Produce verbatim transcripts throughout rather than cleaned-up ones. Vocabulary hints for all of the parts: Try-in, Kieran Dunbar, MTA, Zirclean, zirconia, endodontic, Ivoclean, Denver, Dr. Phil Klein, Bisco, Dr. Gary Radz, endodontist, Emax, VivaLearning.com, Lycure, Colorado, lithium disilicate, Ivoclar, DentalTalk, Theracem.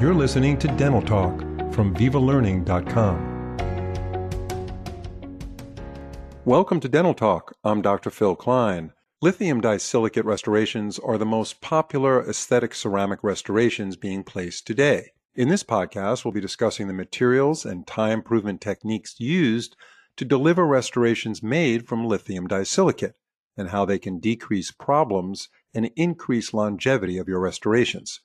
You're listening to Dental Talk from Viva Learning dot com. Welcome to Dental Talk. I'm Doctor Phil Klein. Lithium disilicate restorations are the most popular aesthetic ceramic restorations being placed today. In this podcast, we'll be discussing the materials and tie improvement techniques used to deliver restorations made from lithium disilicate and how they can decrease problems and increase longevity of your restorations.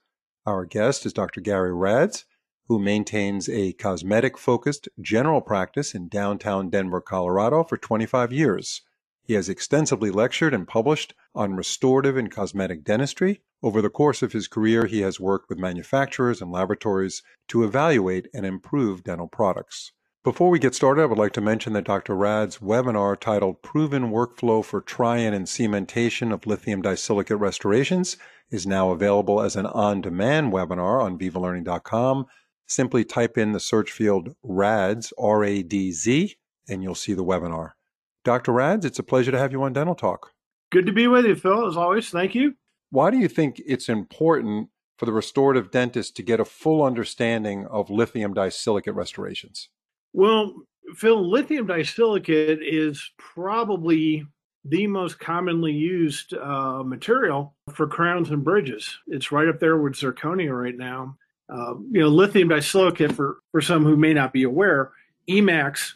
Our guest is Doctor Gary Radz, who maintains a cosmetic-focused general practice in downtown Denver, Colorado for twenty-five years. He has extensively lectured and published on restorative and cosmetic dentistry. Over the course of his career, he has worked with manufacturers and laboratories to evaluate and improve dental products. Before we get started, I would like to mention that Doctor Radz's webinar titled Proven Workflow for Tri-In and Cementation of Lithium Disilicate Restorations is now available as an on-demand webinar on Viva Learning dot com. Simply type in the search field Radz, R A D Z, and you'll see the webinar. Doctor Radz, it's a pleasure to have you on Dental Talk. Good to be with you, Phil, as always. Thank you. Why do you think it's important for the restorative dentist to get a full understanding of lithium disilicate restorations? Well, Phil, lithium disilicate is probably the most commonly used uh, material for crowns and bridges. It's right up there with zirconia right now. Uh, you know, lithium disilicate, for, for some who may not be aware, Emax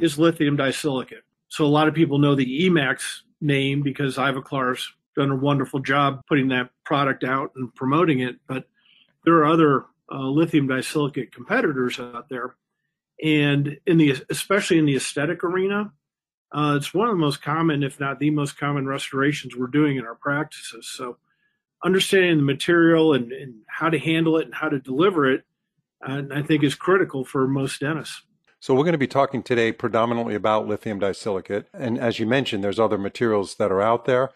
is lithium disilicate. So a lot of people know the Emax name because Ivoclar's done a wonderful job putting that product out and promoting it. But there are other uh, lithium disilicate competitors out there. And in the especially in the aesthetic arena, uh, it's one of the most common, if not the most common, restorations we're doing in our practices. So understanding the material and, and how to handle it and how to deliver it, uh, I think is critical for most dentists. So we're going to be talking today predominantly about lithium disilicate. And as you mentioned, there's other materials that are out there.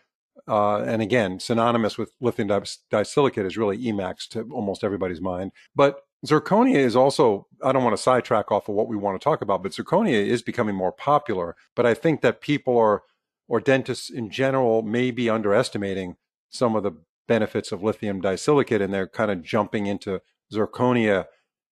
Uh, and again, synonymous with lithium dis- disilicate is really Emax to almost everybody's mind. But zirconia is also, I don't want to sidetrack off of what we want to talk about, but zirconia is becoming more popular. But I think that people are, or dentists in general, may be underestimating some of the benefits of lithium disilicate, and they're kind of jumping into zirconia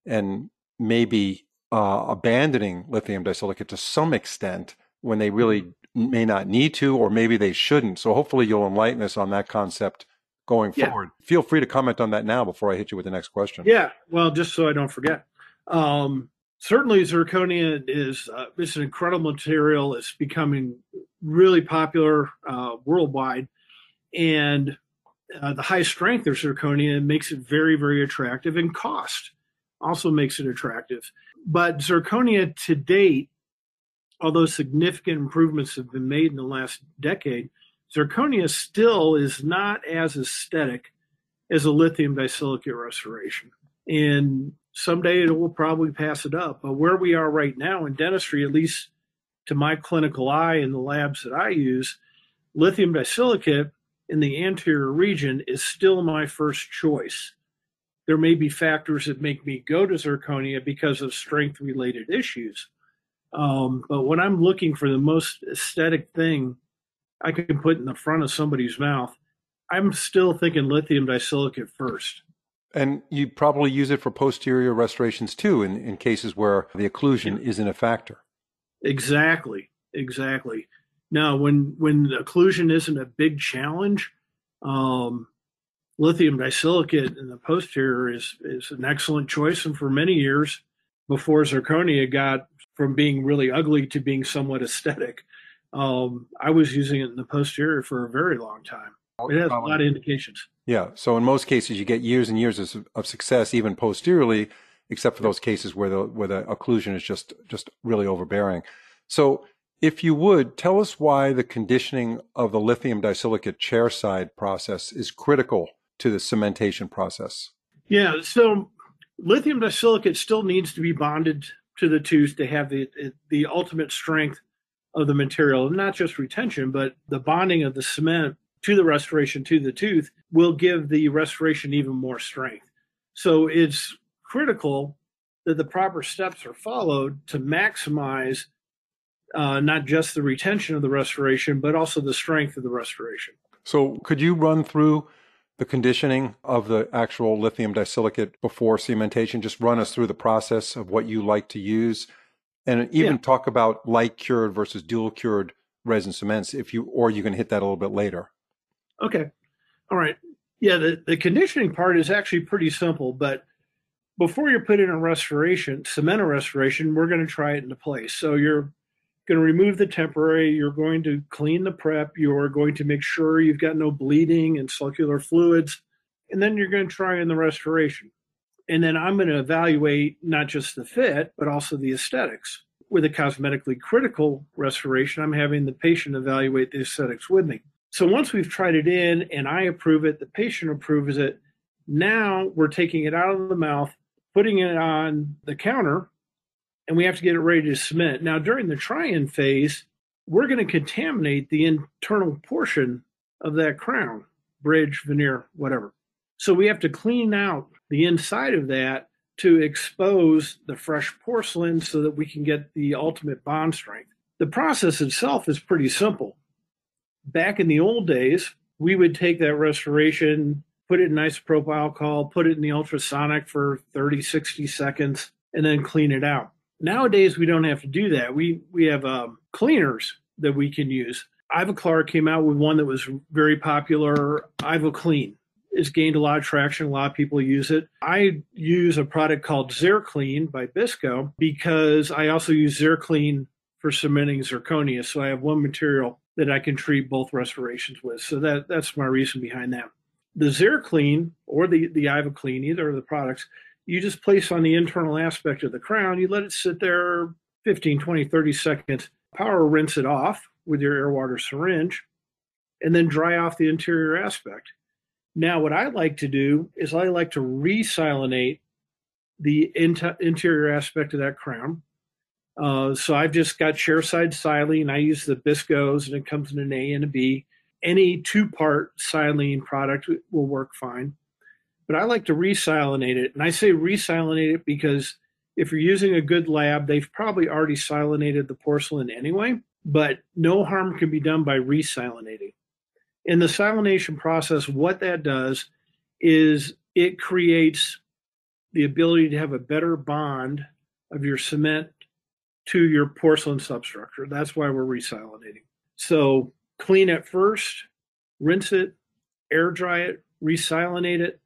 and maybe uh, abandoning lithium disilicate to some extent when they really may not need to, or maybe they shouldn't. So hopefully you'll enlighten us on that concept going yeah. forward. Feel free to comment on that now before I hit you with the next question. Yeah, well, just so I don't forget. Um, certainly zirconia is uh, it's an incredible material. It's becoming really popular uh, worldwide. And uh, the high strength of zirconia makes it very, very attractive, and cost also makes it attractive. But zirconia to date, although significant improvements have been made in the last decade, zirconia still is not as aesthetic as a lithium disilicate restoration. And someday it will probably pass it up. But where we are right now in dentistry, at least to my clinical eye in the labs that I use, lithium disilicate in the anterior region is still my first choice. There may be factors that make me go to zirconia because of strength-related issues. Um, but when I'm looking for the most aesthetic thing I can put in the front of somebody's mouth, I'm still thinking lithium disilicate first. And you probably use it for posterior restorations too, in, in cases where the occlusion isn't a factor. Exactly, exactly. Now, when, when occlusion isn't a big challenge, um, lithium disilicate in the posterior is, is an excellent choice. And for many years before zirconia got from being really ugly to being somewhat aesthetic, Um, I was using it in the posterior for a very long time. It has Probably. a lot of indications. Yeah. So in most cases, you get years and years of, of success, even posteriorly, except for those cases where the where the occlusion is just just really overbearing. So if you would, tell us why the conditioning of the lithium disilicate chairside process is critical to the cementation process. Yeah. So lithium disilicate still needs to be bonded to the tooth to have the the ultimate strength of the material, and not just retention, but the bonding of the cement to the restoration to the tooth will give the restoration even more strength. So it's critical that the proper steps are followed to maximize uh, not just the retention of the restoration, but also the strength of the restoration. So could you run through the conditioning of the actual lithium disilicate before cementation? Just run us through the process of what you like to use, and even yeah. talk about light cured versus dual cured resin cements, if you, or you can hit that a little bit later. Okay. All right. Yeah, the, the conditioning part is actually pretty simple, but before you put in a restoration, cement restoration, we're going to try it into place. So you're going to remove the temporary, you're going to clean the prep, you're going to make sure you've got no bleeding and circular fluids, and then you're going to try in the restoration. And then I'm going to evaluate not just the fit, but also the aesthetics. With a cosmetically critical restoration, I'm having the patient evaluate the aesthetics with me. So once we've tried it in and I approve it, the patient approves it, now we're taking it out of the mouth, putting it on the counter, and we have to get it ready to cement. Now, during the try-in phase, we're going to contaminate the internal portion of that crown, bridge, veneer, whatever. So we have to clean out the inside of that to expose the fresh porcelain so that we can get the ultimate bond strength. The process itself is pretty simple. Back in the old days, we would take that restoration, put it in isopropyl alcohol, put it in the ultrasonic for thirty, sixty seconds, and then clean it out. Nowadays, we don't have to do that. We we have um, cleaners that we can use. Ivoclar came out with one that was very popular, Ivoclean. It's gained a lot of traction. A lot of people use it. I use a product called Zirclean by Bisco because I also use Zirclean for cementing zirconia. So I have one material that I can treat both restorations with. So that, that's my reason behind that. The Zirclean or the, the Ivoclean, either of the products, you just place on the internal aspect of the crown. You let it sit there fifteen, twenty, thirty seconds. Power rinse it off with your air water syringe and then dry off the interior aspect. Now, what I like to do is I like to re-silanate the inter- interior aspect of that crown. Uh, so I've just got chairside silene. I use the Biscos, and it comes in an A and a B. Any two-part silene product will work fine. But I like to resilinate it. And I say resilinate it because if you're using a good lab, they've probably already silinated the porcelain anyway. But no harm can be done by resilinating. In the silination process, what that does is it creates the ability to have a better bond of your cement to your porcelain substructure. That's why we're resilinating. So clean it first, rinse it, air dry it, resilinate it,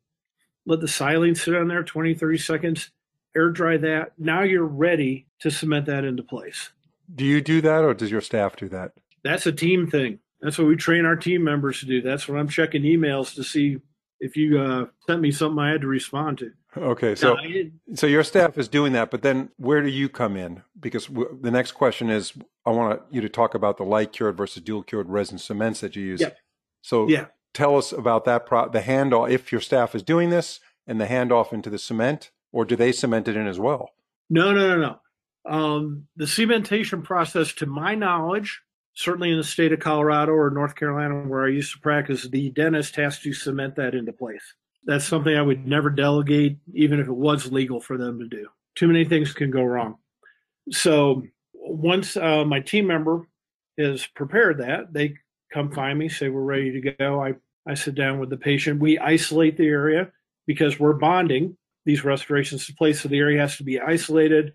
let the silene sit on there twenty, thirty seconds, air dry that. Now you're ready to cement that into place. Do you do that or does your staff do that? That's a team thing. That's what we train our team members to do. That's when I'm checking emails to see if you uh, sent me something I had to respond to. Okay, so so your staff is doing that, but then where do you come in? Because w- the next question is, I want you to talk about the light cured versus dual cured resin cements that you use. Yep. So yeah. tell us about that, pro- the handoff, if your staff is doing this, and the handoff into the cement, or do they cement it in as well? No, no, no, no. Um, the cementation process, to my knowledge, certainly in the state of Colorado or North Carolina where I used to practice, the dentist has to cement that into place. That's something I would never delegate, even if it was legal for them to do. Too many things can go wrong. So once uh, my team member has prepared that, they come find me, say we're ready to go. I, I sit down with the patient. We isolate the area because we're bonding these restorations to place, so the area has to be isolated.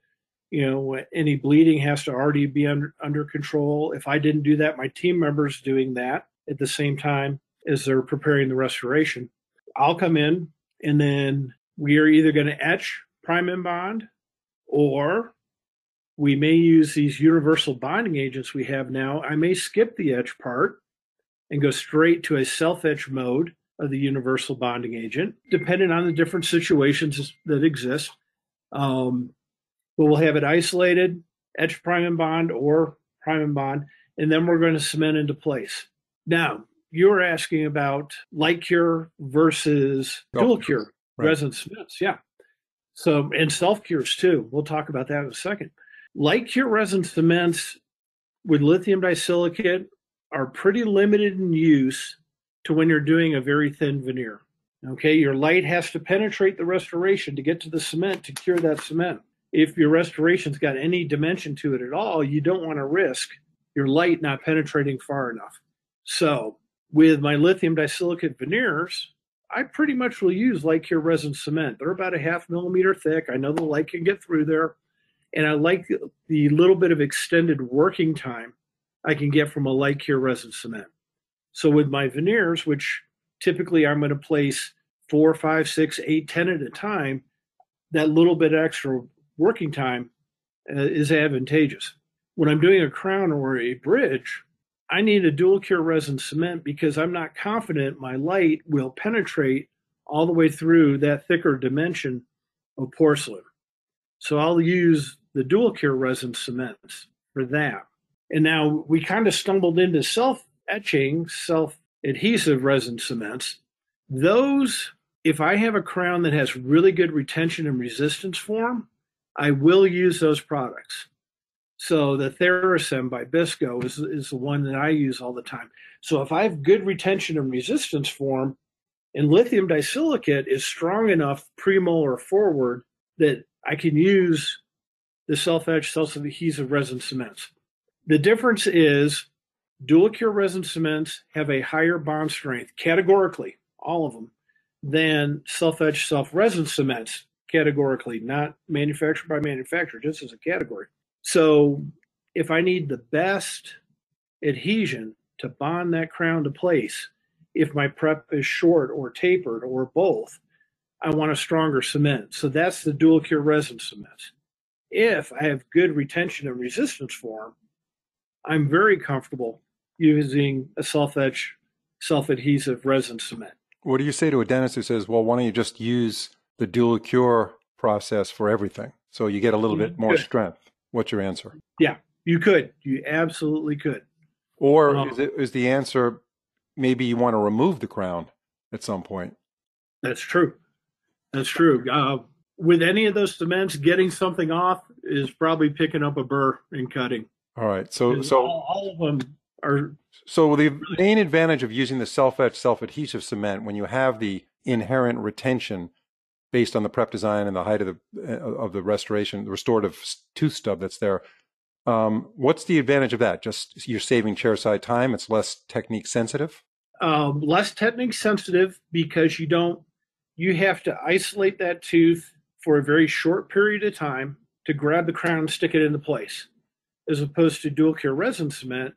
You know, any bleeding has to already be under, under control. If I didn't do that, my team member's doing that at the same time as they're preparing the restoration. I'll come in, and then we are either going to etch prime and bond, or we may use these universal bonding agents we have now. I may skip the etch part and go straight to a self-etch mode of the universal bonding agent, depending on the different situations that exist. Um, but we'll have it isolated, etch prime and bond, or prime and bond, and then we're going to cement into place. Now, you were asking about light cure versus oh, dual cure right. resin cements. Yeah. So, and self cures too. We'll talk about that in a second. Light cure resin cements with lithium disilicate are pretty limited in use to when you're doing a very thin veneer. Okay. Your light has to penetrate the restoration to get to the cement to cure that cement. If your restoration's got any dimension to it at all, you don't want to risk your light not penetrating far enough. So, with my lithium disilicate veneers, I pretty much will use Lycure resin cement. They're about a half millimeter thick. I know the light can get through there. And I like the little bit of extended working time I can get from a Lycure resin cement. So with my veneers, which typically I'm going to place four, five, six, eight, ten at a time, that little bit extra working time uh, is advantageous. When I'm doing a crown or a bridge, I need a dual cure resin cement because I'm not confident my light will penetrate all the way through that thicker dimension of porcelain. So I'll use the dual cure resin cements for that. And now we kind of stumbled into self-etching, self-adhesive resin cements. Those, if I have a crown that has really good retention and resistance form, I will use those products. So the Theracem by Bisco is, is the one that I use all the time. So if I have good retention and resistance form, and lithium disilicate is strong enough premolar forward that I can use the self-etched, self-adhesive resin cements. The difference is dual cure resin cements have a higher bond strength, categorically, all of them, than self-etched, self-resin cements, categorically, not manufacturer by manufacturer, just as a category. So if I need the best adhesion to bond that crown to place, if my prep is short or tapered or both, I want a stronger cement. So that's the dual cure resin cements. If I have good retention and resistance form, I'm very comfortable using a self-etch, self-adhesive resin cement. What do you say to a dentist who says, well, why don't you just use the dual cure process for everything so you get a little bit more strength? What's your answer? Yeah, you could. You absolutely could. Or um, is, it, is the answer, maybe you want to remove the crown at some point? That's true. That's true. Uh, with any of those cements, getting something off is probably picking up a burr and cutting. All right. So, so all, all of them are. So the really main advantage of using the self-etched, self-adhesive cement, when you have the inherent retention based on the prep design and the height of the of the restoration, the restorative tooth stub that's there. Um, what's the advantage of that? Just you're saving chairside time. It's less technique sensitive. Um, less technique sensitive because you don't you have to isolate that tooth for a very short period of time to grab the crown and stick it into place, as opposed to dual cure resin cement.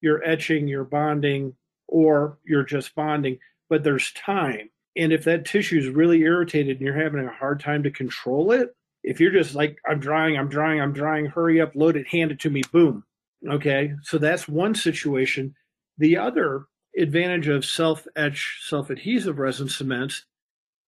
You're etching, you're bonding, or you're just bonding, but there's time. And if that tissue is really irritated and you're having a hard time to control it, if you're just like, I'm drying, I'm drying, I'm drying, hurry up, load it, hand it to me, boom. Okay, so that's one situation. The other advantage of self-etch, self-adhesive resin cements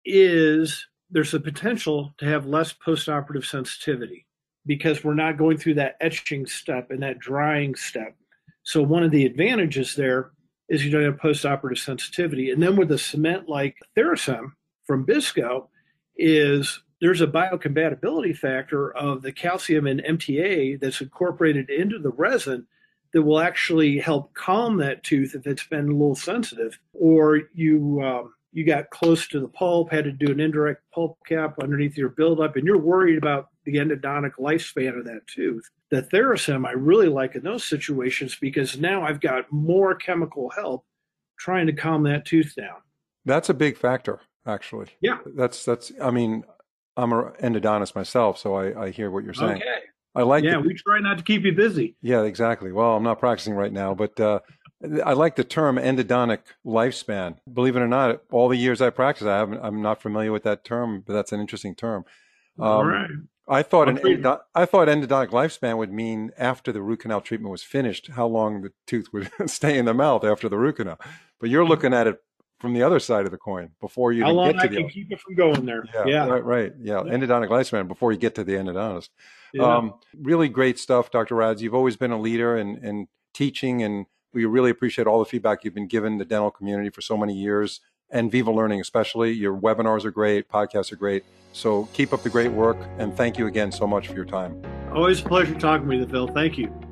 is there's a potential to have less post-operative sensitivity because we're not going through that etching step and that drying step. So one of the advantages there is you don't have post-operative sensitivity. And then with a cement like Theracem from Bisco, is there's a biocompatibility factor of the calcium and M T A that's incorporated into the resin that will actually help calm that tooth if it's been a little sensitive, or you um, you got close to the pulp, had to do an indirect pulp cap underneath your buildup, and you're worried about the endodontic lifespan of that tooth. The Theracem I really like in those situations because now I've got more chemical help trying to calm that tooth down. That's a big factor, actually. Yeah. That's, that's, I mean, I'm an endodontist myself, so I, I hear what you're saying. Okay. I like Yeah, the, we try not to keep you busy. Yeah, exactly. Well, I'm not practicing right now, but uh, I like the term endodontic lifespan. Believe it or not, all the years I practice, I haven't, I'm not familiar with that term, but that's an interesting term. Um, all right. I thought an endodont I thought endodontic lifespan would mean after the root canal treatment was finished, how long the tooth would stay in the mouth after the root canal. But you're looking at it from the other side of the coin before you get to the end. How long I can keep it from going there. Yeah, yeah. Right, right. Yeah. yeah, endodontic lifespan before you get to the endodontist. Yeah. Um, really great stuff, Doctor Radz. You've always been a leader in, in teaching, and we really appreciate all the feedback you've been given the dental community for so many years, and Viva Learning especially. Your webinars are great, podcasts are great. So keep up the great work, and thank you again so much for your time. Always a pleasure talking with you, Phil. Thank you.